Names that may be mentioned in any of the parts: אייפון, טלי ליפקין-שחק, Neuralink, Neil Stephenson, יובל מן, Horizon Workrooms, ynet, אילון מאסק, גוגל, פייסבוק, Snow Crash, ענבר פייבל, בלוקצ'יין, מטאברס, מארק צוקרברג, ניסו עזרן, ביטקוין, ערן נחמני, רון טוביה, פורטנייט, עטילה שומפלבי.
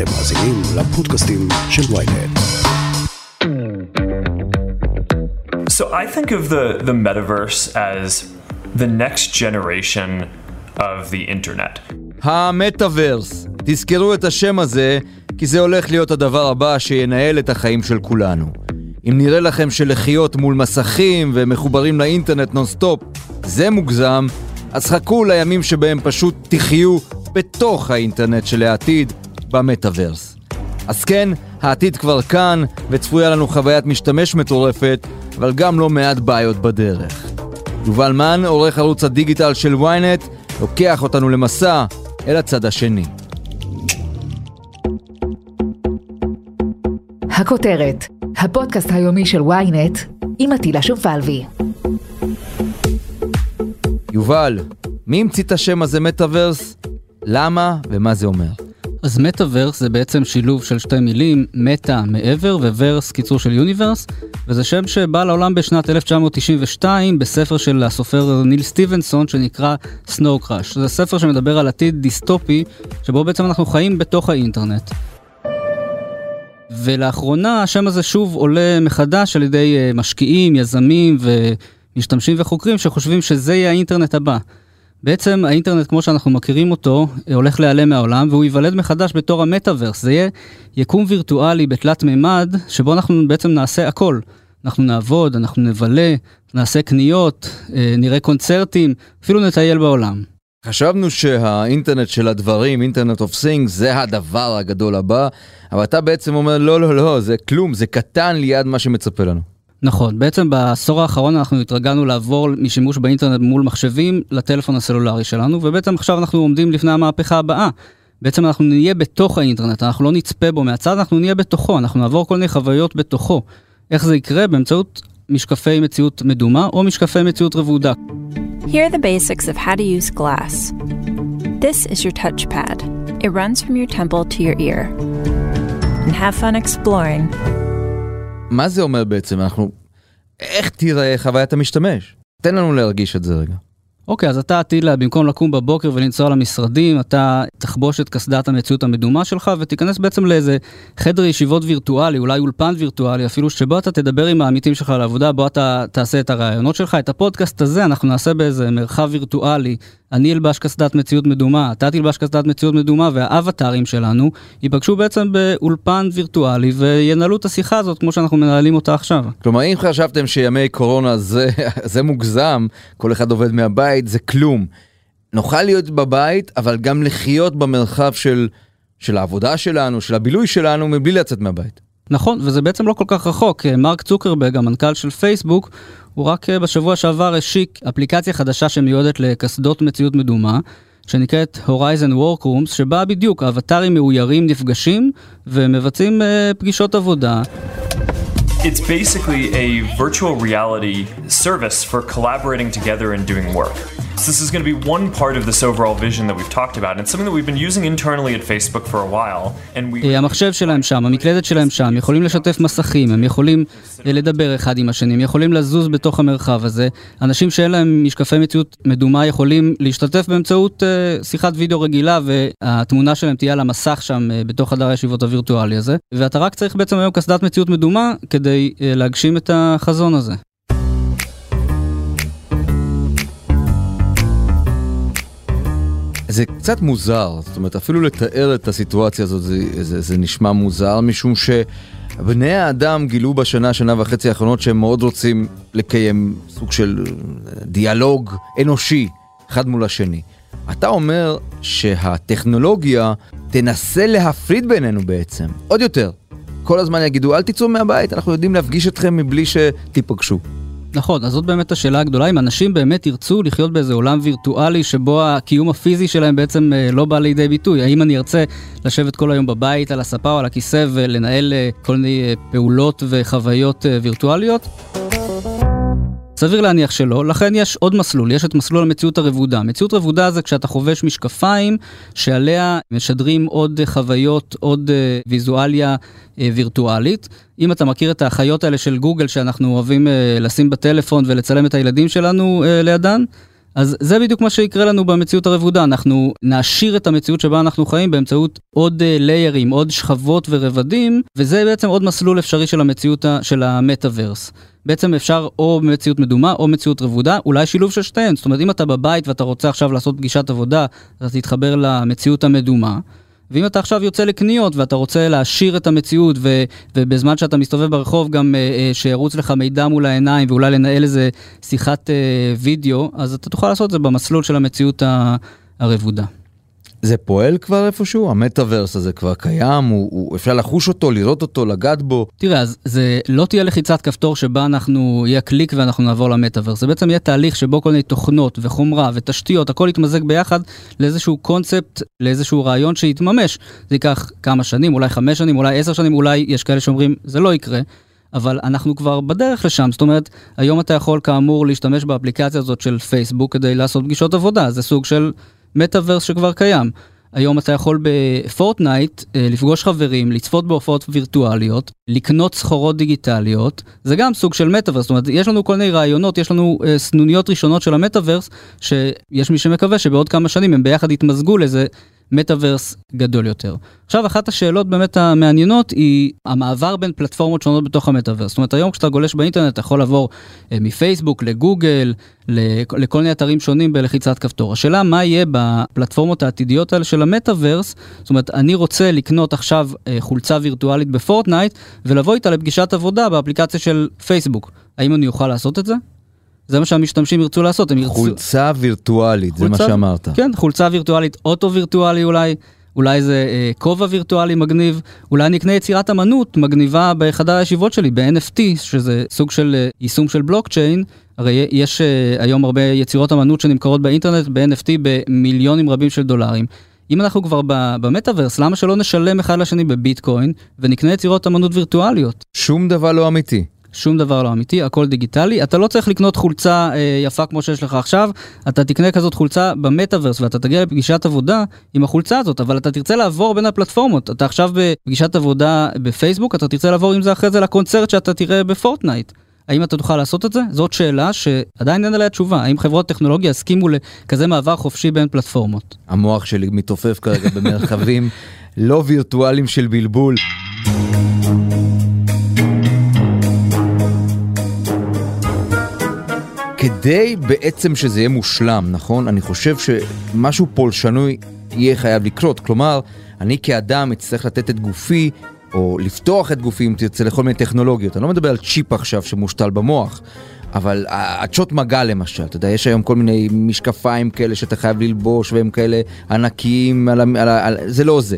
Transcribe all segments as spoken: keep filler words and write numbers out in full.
אתם מאזינים לפודקאסטים של ynet. So I think of the the metaverse as the next generation of the internet. המטאברס. תזכרו את השם הזה, כי זה הולך להיות הדבר הבא שינהל את החיים של כולנו. אם נראה לכם שלחיות מול מסכים ומחוברים לאינטרנט נונסטופ, זה מוגזם, אז חכו לימים שבהם פשוט תחיו בתוך האינטרנט של העתיד, במטאברס. אז כן, העתיד כבר כאן, וצפויה לנו חוויית משתמש מטורפת, אבל גם לא מעט בעיות בדרך. יובל מן, עורך ערוץ הדיגיטל של ynet, לוקח אותנו למסע אל הצד השני. הכותרת, הפודקאסט היומי של ynet, עם עטילה שומפלבי. יובל, מי המציא את השם הזה מטאברס? למה ומה זה אומר? אז מטאברס זה בעצם שילוב של שתי מילים, מטא מעבר וורס קיצור של יוניברס, וזה שם שבא לעולם בשנת אלף תשע מאות תשעים ושתיים בספר של הסופר ניל סטיבנסון שנקרא Snow Crash. זה ספר שמדבר על עתיד דיסטופי שבו בעצם אנחנו חיים בתוך האינטרנט. ולאחרונה השם הזה שוב עולה מחדש על ידי משקיעים, יזמים ומשתמשים וחוקרים שחושבים שזה יהיה האינטרנט הבא. בעצם האינטרנט כמו שאנחנו מכירים אותו הולך להיעלם מהעולם והוא ייוולד מחדש בתור המטאברס. זה יהיה יקום וירטואלי בתלת מימד שבו אנחנו בעצם נעשה הכל. אנחנו נעבוד, אנחנו נבלה, נעשה קניות, נראה קונצרטים, אפילו נטייל בעולם. חשבנו שהאינטרנט של הדברים, אינטרנט אוף סינג, זה הדבר הגדול הבא, אבל אתה בעצם אומר לא לא לא, זה כלום, זה קטן ליד מה שמצפה לנו. נכון, בעצם בעשור האחרון אנחנו התרגלנו לעבור משימוש באינטרנט מול מחשבים לטלפון הסלולרי שלנו, ובעצם עכשיו אנחנו עומדים לפני המהפכה הבאה. בעצם אנחנו נהיה בתוך האינטרנט, אנחנו לא נצפה בו מהצד, אנחנו נהיה בתוכו, אנחנו נעבור כל מיני חוויות בתוכו. איך זה יקרה? באמצעות משקפי מציאות מדומה או משקפי מציאות רבודה. Here are the basics of how to use glass. This is your touchpad. It runs from your temple to your ear. And have fun exploring. מה זה אומר בעצם? אנחנו... איך תראה חוויית המשתמש? תן לנו להרגיש את זה רגע. אוקיי, אז אתה עתיד לה, במקום לקום בבוקר ולנסוע למשרדים, אתה תחבוש את קסדת המציאות המדומה שלך, ותיכנס בעצם לאיזה חדר ישיבות וירטואלי, אולי אולפן וירטואלי, אפילו שבו אתה תדבר עם העמיתים שלך לעבודה, בו אתה תעשה את הרעיונות שלך, את הפודקאסט הזה, אנחנו נעשה באיזה מרחב וירטואלי, אני אלבש קסדת מציאות מדומה, אתה תלבש קסדת מציאות מדומה, והאבטרים שלנו ייפגשו בעצם באולפן וירטואלי, וינהלו את השיחה הזאת כמו שאנחנו מנהלים אותה עכשיו. כלומר, אם חשבתם שימי קורונה זה, זה מוגזם, כל אחד עובד מהבית, זה כלום. נוכל להיות בבית, אבל גם לחיות במרחב של, של העבודה שלנו, של הבילוי שלנו, מבלי לצאת מהבית. נכון, וזה בעצם לא כל כך רחוק. מארק צוקרברג, המנכ"ל של פייסבוק, הוא רק בשבוע שעבר השיק אפליקציה חדשה שמיועדת לקסדות מציאות מדומה, שנקראת Horizon Workrooms, שבה בדיוק האבטרים מאוירים נפגשים ומבצעים פגישות עבודה. It's basically a virtual reality service for collaborating together and doing work. So this is going to be one part of this overall vision that we've talked about and it's something that we've been using internally at Facebook for a while and we המחשב שלהם שם, המקלדת שלהם שם, יכולים לשתף מסכים, הם יכולים לדבר אחד עם השני, הם יכולים לזוז בתוך המרחב הזה. אנשים שאין להם משקפי מציאות מדומה יכולים להשתתף באמצעות uh, שיחת וידאו רגילה והתמונה שלהם תהיה על המסך שם uh, בתוך חדר הישיבות הווירטואלי הזה, ואתה רק צריך בעצם היום קסדת מציאות מדומה כדי uh, להגשים את החזון הזה. זה קצת מוזר, זאת אומרת, אפילו לתאר את הסיטואציה הזאת, זה, זה, זה נשמע מוזר, משום שבני האדם גילו בשנה, שנה וחצי האחרונות, שהם מאוד רוצים לקיים סוג של דיאלוג אנושי, אחד מול השני. אתה אומר שהטכנולוגיה תנסה להפריד בינינו בעצם, עוד יותר. כל הזמן יגידו, אל תצאו מהבית, אנחנו יודעים להפגיש אתכם מבלי שתיפגשו. נכון, אז זאת באמת השאלה הגדולה, אם אנשים באמת ירצו לחיות באיזה עולם וירטואלי שבו הקיום הפיזי שלהם בעצם לא בא לידי ביטוי. האם אני ארצה לשבת כל היום בבית על הספה או על הכיסא ולנהל כל מיני פעולות וחוויות וירטואליות? סביר להניח שלא, לכן יש עוד מסלול, יש את מסלול המציאות הרבודה. מציאות רבודה זה כשאתה חובש משקפיים שעליה משדרים עוד חוויות, עוד ויזואליה וירטואלית. אם אתה מכיר את החיות האלה של גוגל שאנחנו אוהבים לשים בטלפון ולצלם את הילדים שלנו לידן, אז זה בדיוק מה שיקרה לנו במציאות הרבודה, אנחנו נעשיר את המציאות שבה אנחנו חיים באמצעות עוד ליירים, עוד שכבות ורבדים, וזה בעצם עוד מסלול אפשרי של המציאות של המטאברס. בעצם אפשר או מציאות מדומה או מציאות רבודה, אולי שילוב של שתיהן. זאת אומרת, אם אתה בבית ואתה רוצה עכשיו לעשות פגישת עבודה, אתה תתחבר למציאות המדומה. ואם אתה עכשיו יוצא לקניות ואתה רוצה להשאיר את המציאות, ו- ובזמן שאתה מסתובב ברחוב גם uh, שירוץ לך מידע מול העיניים, ואולי לנהל איזה שיחת uh, וידאו, אז אתה תוכל לעשות את זה במסלול של המציאות ה- הרבודה. זה פועל כבר איפשהו? המטאברס הזה כבר קיים, הוא, הוא אפשר לחוש אותו, לראות אותו, לגעת בו. תראה, אז זה לא תהיה לחיצת כפתור שבה אנחנו, יהיה קליק ואנחנו נעבור למטאברס. זה בעצם יהיה תהליך שבו כל מיני תוכנות וחומרה ותשתיות, הכל יתמזג ביחד לאיזשהו קונספט, לאיזשהו רעיון שיתממש. זה ייקח כמה שנים, אולי חמש שנים, אולי עשר שנים, אולי יש כאלה שאומרים, זה לא יקרה. אבל אנחנו כבר בדרך לשם, זאת אומרת, היום אתה יכול כאמור להשתמש באפליקציה הזאת של פייסבוק כדי לעשות פגישות עבודה. זה סוג של מטאברס שכבר קיים. היום אתה יכול בפורטנייט לפגוש חברים, לצפות בהופעות וירטואליות, לקנות סחורות דיגיטליות, זה גם סוג של מטאברס. זאת אומרת, יש לנו כל מיני רעיונות, יש לנו סנוניות ראשונות של המטאברס, שיש מי שמקווה שבעוד כמה שנים הם ביחד יתמזגו לזה מטאברס גדול יותר. עכשיו, אחת השאלות באמת המעניינות היא המעבר בין פלטפורמות שונות בתוך המטאברס. זאת אומרת, היום כשאתה גולש באינטרנט, אתה יכול לעבור מפייסבוק לגוגל, לכל מיני אתרים שונים בלחיצת כפתור. השאלה, מה יהיה בפלטפורמות העתידיות האלה של המטאברס? זאת אומרת, אני רוצה לקנות עכשיו חולצה וירטואלית בפורטנייט, ולבוא איתה לפגישת עבודה באפליקציה של פייסבוק. האם אני אוכל לעשות את זה? זה מה שהמשתמשים ירצו לעשות. חולצה וירטואלית, זה מה שאמרת. כן, חולצה וירטואלית, אוטו וירטואלי אולי, אולי זה כובע וירטואלי מגניב, אולי אני אקנה יצירת אמנות מגניבה באחד הישיבות שלי, ב-אן אף טי, שזה סוג של יישום של בלוקצ'יין. הרי יש היום הרבה יצירות אמנות שנמכרות באינטרנט, ב-אן אף טי, במיליונים רבים של דולרים. אם אנחנו כבר במטאברס, למה שלא נשלם אחד לשני בביטקוין, ונקנה יצירות אמנות וירטואליות? שום דבר לא אמיתי. שום דבר לא אמיתי, הכל דיגיטלי. אתה לא צריך לקנות חולצה אה, יפה כמו שיש לך עכשיו, אתה תקנה כזאת חולצה במטאברס, ואתה תגיע לפגישת עבודה עם החולצה הזאת, אבל אתה תרצה לעבור בין הפלטפורמות. אתה עכשיו בפגישת עבודה בפייסבוק, אתה תרצה לעבור עם זה אחרי זה לקונצרט שאתה תראה בפורטנייט. האם אתה תוכל לעשות את זה? זאת שאלה שעדיין אין עליה תשובה. האם חברות טכנולוגיה הסכימו לכזה מעבר חופשי בין פלטפורמות? המוח שלי מתעופף כרגע במרחבים לא וירטואליים של בלבול. כדי בעצם שזה יהיה מושלם, נכון? אני חושב שמשהו פה לשנוי יהיה חייב לקרות. כלומר, אני כאדם אצטרך לתת את גופי, או לפתוח את גופי אם תרצה לכל מיני טכנולוגיות. אני לא מדבר על צ'יפ עכשיו שמושתל במוח, אבל עדשות מגע למשל, אתה יודע, יש היום כל מיני משקפיים כאלה שאתה חייב ללבוש, והם כאלה ענקיים, על, על, על, זה לא זה.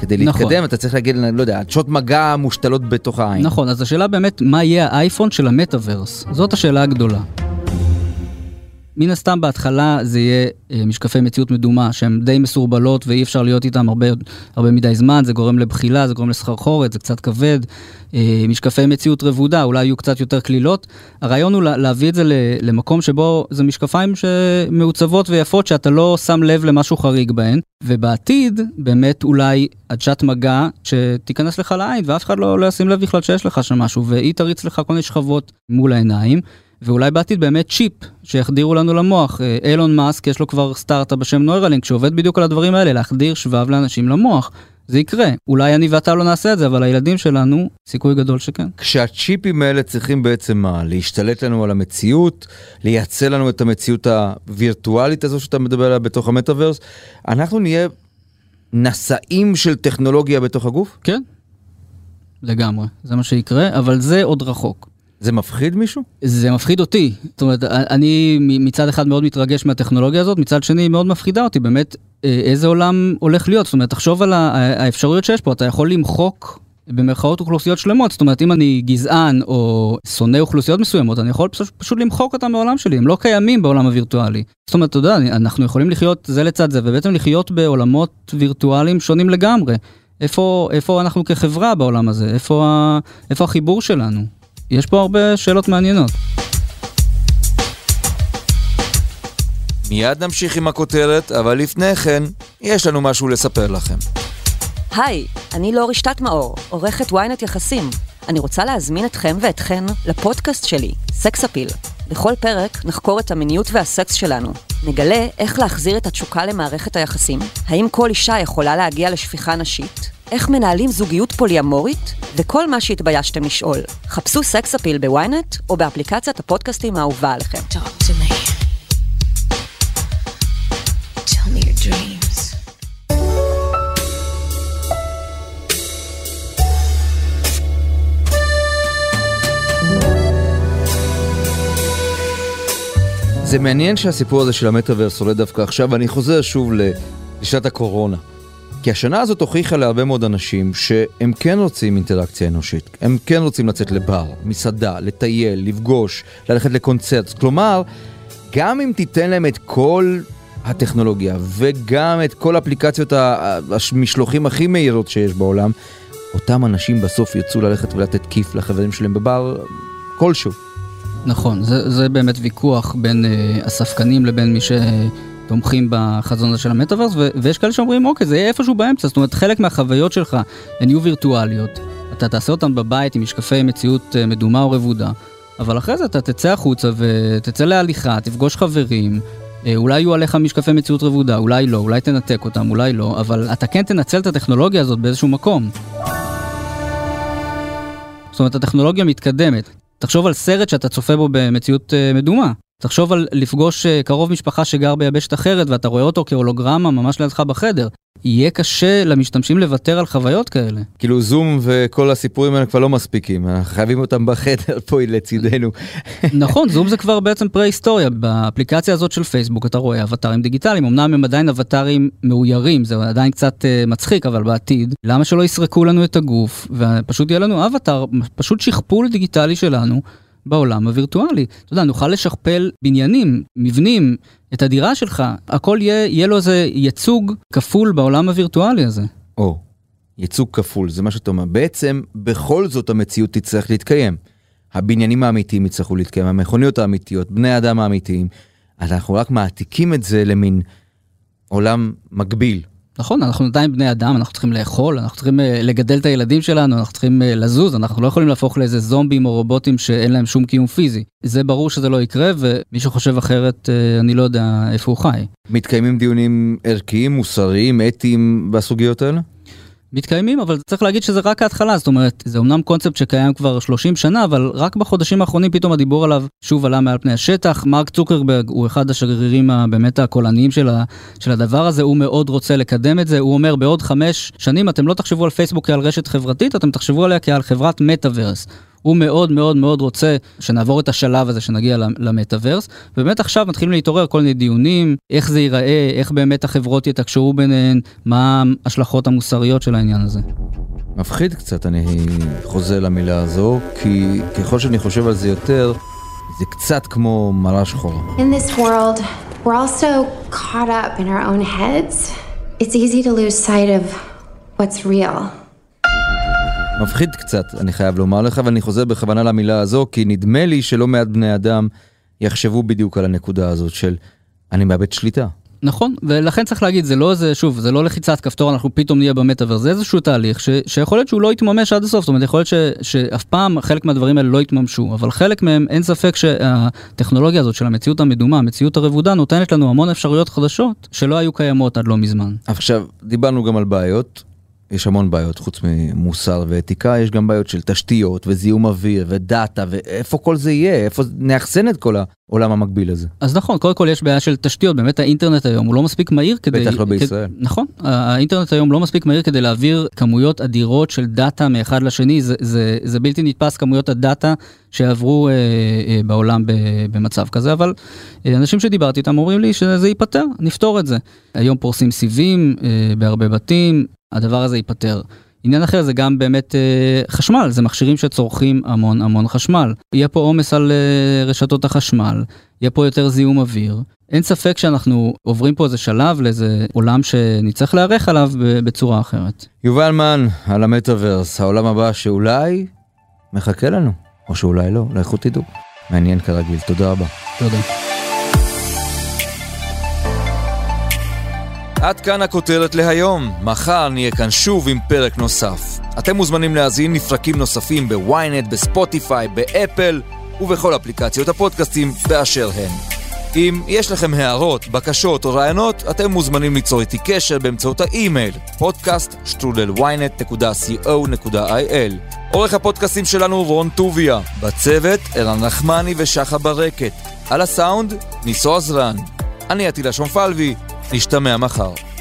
כדי להתקדם, נכון. אתה צריך להגיד, לא יודע, עדשות מגע מושתלות בתוך העין. נכון, אז השאלה באמת, מה יהיה האייפון של המטאברס? זאת השאלה הגדולה. מן הסתם בהתחלה זה יהיה משקפי מציאות מדומה, שהן די מסורבלות ואי אפשר להיות איתן הרבה, הרבה מדי זמן, זה גורם לבחילה, זה גורם לסחרחורת, זה קצת כבד, משקפי מציאות רבודה, אולי יהיו קצת יותר כלילות. הרעיון הוא להביא את זה למקום שבו זה משקפיים שמעוצבות ויפות, שאתה לא שם לב למשהו חריג בהן, ובעתיד באמת אולי עדשת מגע שתיכנס לך לעין, ואף אחד לא, לא ישים לב בכלל שיש לך שם משהו, והיא תריץ לך כל מיני שכבות מול העיניים, ואולי בעתיד באמת צ'יפ שיחדירו לנו למוח. אילון מאסק, יש לו כבר סטארט-אפ בשם נוירלינק, שעובד בדיוק על הדברים האלה, להחדיר שבב לאנשים למוח. זה יקרה. אולי אני ואתה לא נעשה את זה, אבל הילדים שלנו, סיכוי גדול שכן. כשהצ'יפים האלה צריכים בעצם מה? להשתלט לנו על המציאות, לייצר לנו את המציאות הווירטואלית הזו שאתה מדבר עליה בתוך המטאברס, אנחנו נהיה נשאים של טכנולוגיה בתוך הגוף? כן, לגמרי. זה מה שיקרה, אבל זה עוד רחוק. זה מפחיד מישהו? זה מפחיד אותי. זאת אומרת, אני מצד אחד מאוד מתרגש מהטכנולוגיה הזאת, מצד שני מאוד מפחידה אותי. באמת, איזה עולם הולך להיות? זאת אומרת, תחשוב על האפשרויות שיש פה. אתה יכול למחוק במרכאות אוכלוסיות שלמות. זאת אומרת, אם אני גזען או שונא אוכלוסיות מסוימות, אני יכול פשוט למחוק אותם בעולם שלי. הם לא קיימים בעולם הווירטואלי. זאת אומרת, אתה יודע, אנחנו יכולים לחיות זה לצד זה, ובעצם לחיות בעולמות וירטואליים שונים לגמרי. איפה, איפה אנחנו כחברה בעולם הזה? איפה, איפה החיבור שלנו? יש פה הרבה שאלות מעניינות. מיד נמשיך עם הכותרת, אבל לפני כן, יש לנו משהו לספר לכם. היי, אני לאור רשתת מאור, עורכת ynet יחסים. אני רוצה להזמין אתכם ואתכן לפודקאסט שלי, סקס אפיל. בכל פרק נחקור את המיניות והסקס שלנו. נגלה איך להחזיר את התשוקה למערכת היחסים, האם כל אישה יכולה להגיע לשפיכה נשית, איך מנהלים זוגיות פוליאמורית, וכל מה שהתביישתם לשאול. חפשו סקס אפיל בוויינט, או באפליקציית הפודקאסטים האהובה עליכם. זה מעניין שהסיפור הזה של המטאברס עולה דווקא עכשיו, ואני חוזר שוב לשנת הקורונה. כי השנה הזאת הוכיחה להרבה מאוד אנשים שהם כן רוצים אינטראקציה אנושית, הם כן רוצים לצאת לבר, מסעדה, לטייל, לפגוש, ללכת לקונצרט. כלומר, גם אם תיתן להם את כל הטכנולוגיה וגם את כל אפליקציות המשלוחים הכי מהירות שיש בעולם, אותם אנשים בסוף יצאו ללכת ולתת כיף לחברים שלהם בבר כלשהו. נכון, זה, זה באמת ויכוח בין uh, הספקנים לבין מי שתומכים בחזון הזה של המטאברס, ו- ויש כאלה שאומרים, אוקיי, זה יהיה איפשהו באמצע, זאת אומרת, חלק מהחוויות שלך הן יהיו וירטואליות, אתה תעשה אותן בבית עם משקפי מציאות uh, מדומה או רבודה, אבל אחרי זה אתה תצא החוצה ותצא להליכה, תפגוש חברים, אולי יהיו עליך משקפי מציאות רבודה, אולי לא, אולי תנתק אותם, אולי לא, אבל אתה כן תנצל את הטכנולוגיה הזאת באיזשהו מקום. זאת אומרת, הטכנולוגיה מתקדמת. תחשוב על סרט שאתה צופה בו במציאות מדומה. תחשוב על לפגוש קרוב משפחה שגר ביבשת אחרת, ואתה רואה אותו כהולוגרמה ממש לידך בחדר. יהיה קשה למשתמשים לוותר על חוויות כאלה. כאילו זום וכל הסיפורים האלה כבר לא מספיקים, חייבים אותם בחדר פה לצידנו. נכון, זום זה כבר בעצם פרה-היסטוריה. באפליקציה הזאת של פייסבוק אתה רואה אבטרים דיגיטליים, אמנם הם עדיין אבטרים מאוירים, זה עדיין קצת מצחיק, אבל בעתיד, למה שלא יסרקו לנו את הגוף, ופשוט יהיה לנו אבטר, פשוט שכפול דיגיטלי שלנו, בעולם הווירטואלי. אתה יודע, נוכל לשכפל בניינים, מבנים, את הדירה שלך. הכל יהיה, יהיה לו איזה ייצוג כפול בעולם הווירטואלי הזה. או, ייצוג כפול, זה מה שאתה אומר. בעצם, בכל זאת המציאות תצטרך להתקיים. הבניינים האמיתיים יצטרכו להתקיים, המכוניות האמיתיות, בני האדם האמיתיים. אנחנו רק מעתיקים את זה למין עולם מקביל. נכון, אנחנו עדיין בני אדם, אנחנו צריכים לאכול, אנחנו צריכים לגדל את הילדים שלנו, אנחנו צריכים לזוז, אנחנו לא יכולים להפוך לאיזה זומבים או רובוטים שאין להם שום קיום פיזי. זה ברור שזה לא יקרה, ומי שחושב אחרת, אני לא יודע איפה הוא חי. מתקיימים דיונים ערכיים, מוסריים, אתיים בסוגיות האלה? מתקיימים, אבל צריך להגיד שזה רק ההתחלה, זאת אומרת, זה אומנם קונספט שקיים כבר שלושים שנה, אבל רק בחודשים האחרונים פתאום הדיבור עליו שוב עלה מעל פני השטח. מארק צוקרברג הוא אחד השגרירים באמת הקולניים של, ה, של הדבר הזה, הוא מאוד רוצה לקדם את זה, הוא אומר בעוד חמש שנים אתם לא תחשבו על פייסבוק כעל רשת חברתית, אתם תחשבו עליה כעל חברת מטאברס. הוא מאוד מאוד מאוד רוצה שנעבור את השלב הזה, שנגיע למטאברס, ובאמת עכשיו מתחילים להתעורר כל מיני דיונים, איך זה ייראה, איך באמת החברות יתקשרו ביניהן, מה ההשלכות המוסריות של העניין הזה. מפחיד קצת, אני חוזר למילה הזו, כי ככל שאני חושב על זה יותר, זה קצת כמו מראה שחורה. In this world, we're also caught up in our own heads. It's easy to lose sight of what's real. מפחיד קצת, אני חייב לומר לך, אבל אני חוזר בכוונה למילה הזו, כי נדמה לי שלא מעט בני אדם יחשבו בדיוק על הנקודה הזאת של אני מאבד שליטה. נכון, ולכן צריך להגיד, זה לא, זה, שוב, זה לא לחיצת כפתור, אנחנו פתאום נהיה במטאברס, זה איזשהו תהליך ש, שיכול להיות שהוא לא יתממש עד הסוף, זאת אומרת, יכול להיות ש, שאף פעם חלק מהדברים האלה לא יתממשו, אבל חלק מהם אין ספק שהטכנולוגיה הזאת של המציאות המדומה, המציאות הרבודה, נותנת לנו המון אפשרויות חדשות שלא היו קיימות עד לא מזמן. עכשיו, דיברנו גם על בעיות. יש המון בעיות, חוץ ממוסר ואתיקה, יש גם בעיות של תשתיות וזיהום אוויר ודאטה, ואיפה כל זה יהיה, איפה נאחסן את כל העולם המקביל הזה. אז נכון, קודם כל יש בעיה של תשתיות, באמת האינטרנט היום הוא לא מספיק מהיר כדי... בטח לא בישראל. נכון, האינטרנט היום לא מספיק מהיר כדי להעביר כמויות אדירות של דאטה מאחד לשני, זה, זה, זה בלתי נתפס כמויות הדאטה שעברו אה, אה, בעולם ב, במצב כזה, אבל אה, אנשים שדיברתי איתם אומרים לי שזה ייפטר, נפתור את זה. היום פורסים סיבים אה, בהרבה בתים, הדבר הזה ייפטר. עניין אחר זה גם באמת אה, חשמל, זה מכשירים שצורכים המון המון חשמל. יהיה פה עומס על אה, רשתות החשמל, יהיה פה יותר זיהום אוויר. אין ספק שאנחנו עוברים פה איזה שלב לאיזה עולם שנצטרך להערך עליו בצורה אחרת. יובל מן, על המטאברס, העולם הבא שאולי מחכה לנו, או שאולי לא, לאיכות תדעו. מעניין כרגיל, תודה רבה. תודה. עד כאן הכותרת להיום, מחר נהיה כאן שוב עם פרק נוסף. אתם מוזמנים להזין לפרקים נוספים בוויינט, בספוטיפיי, באפל ובכל אפליקציות הפודקאסטים באשר הן. אם יש לכם הערות, בקשות או רעיונות, אתם מוזמנים ליצור איתי קשר באמצעות האימייל פודקאסט שטרודל ynet נקודה co נקודה il. עורך הפודקאסים שלנו רון טוביה, בצוות ערן נחמני ושחה ברקת, על הסאונד ניסו עזרן. אני עתילה שומפלבי, נשתמע מחר.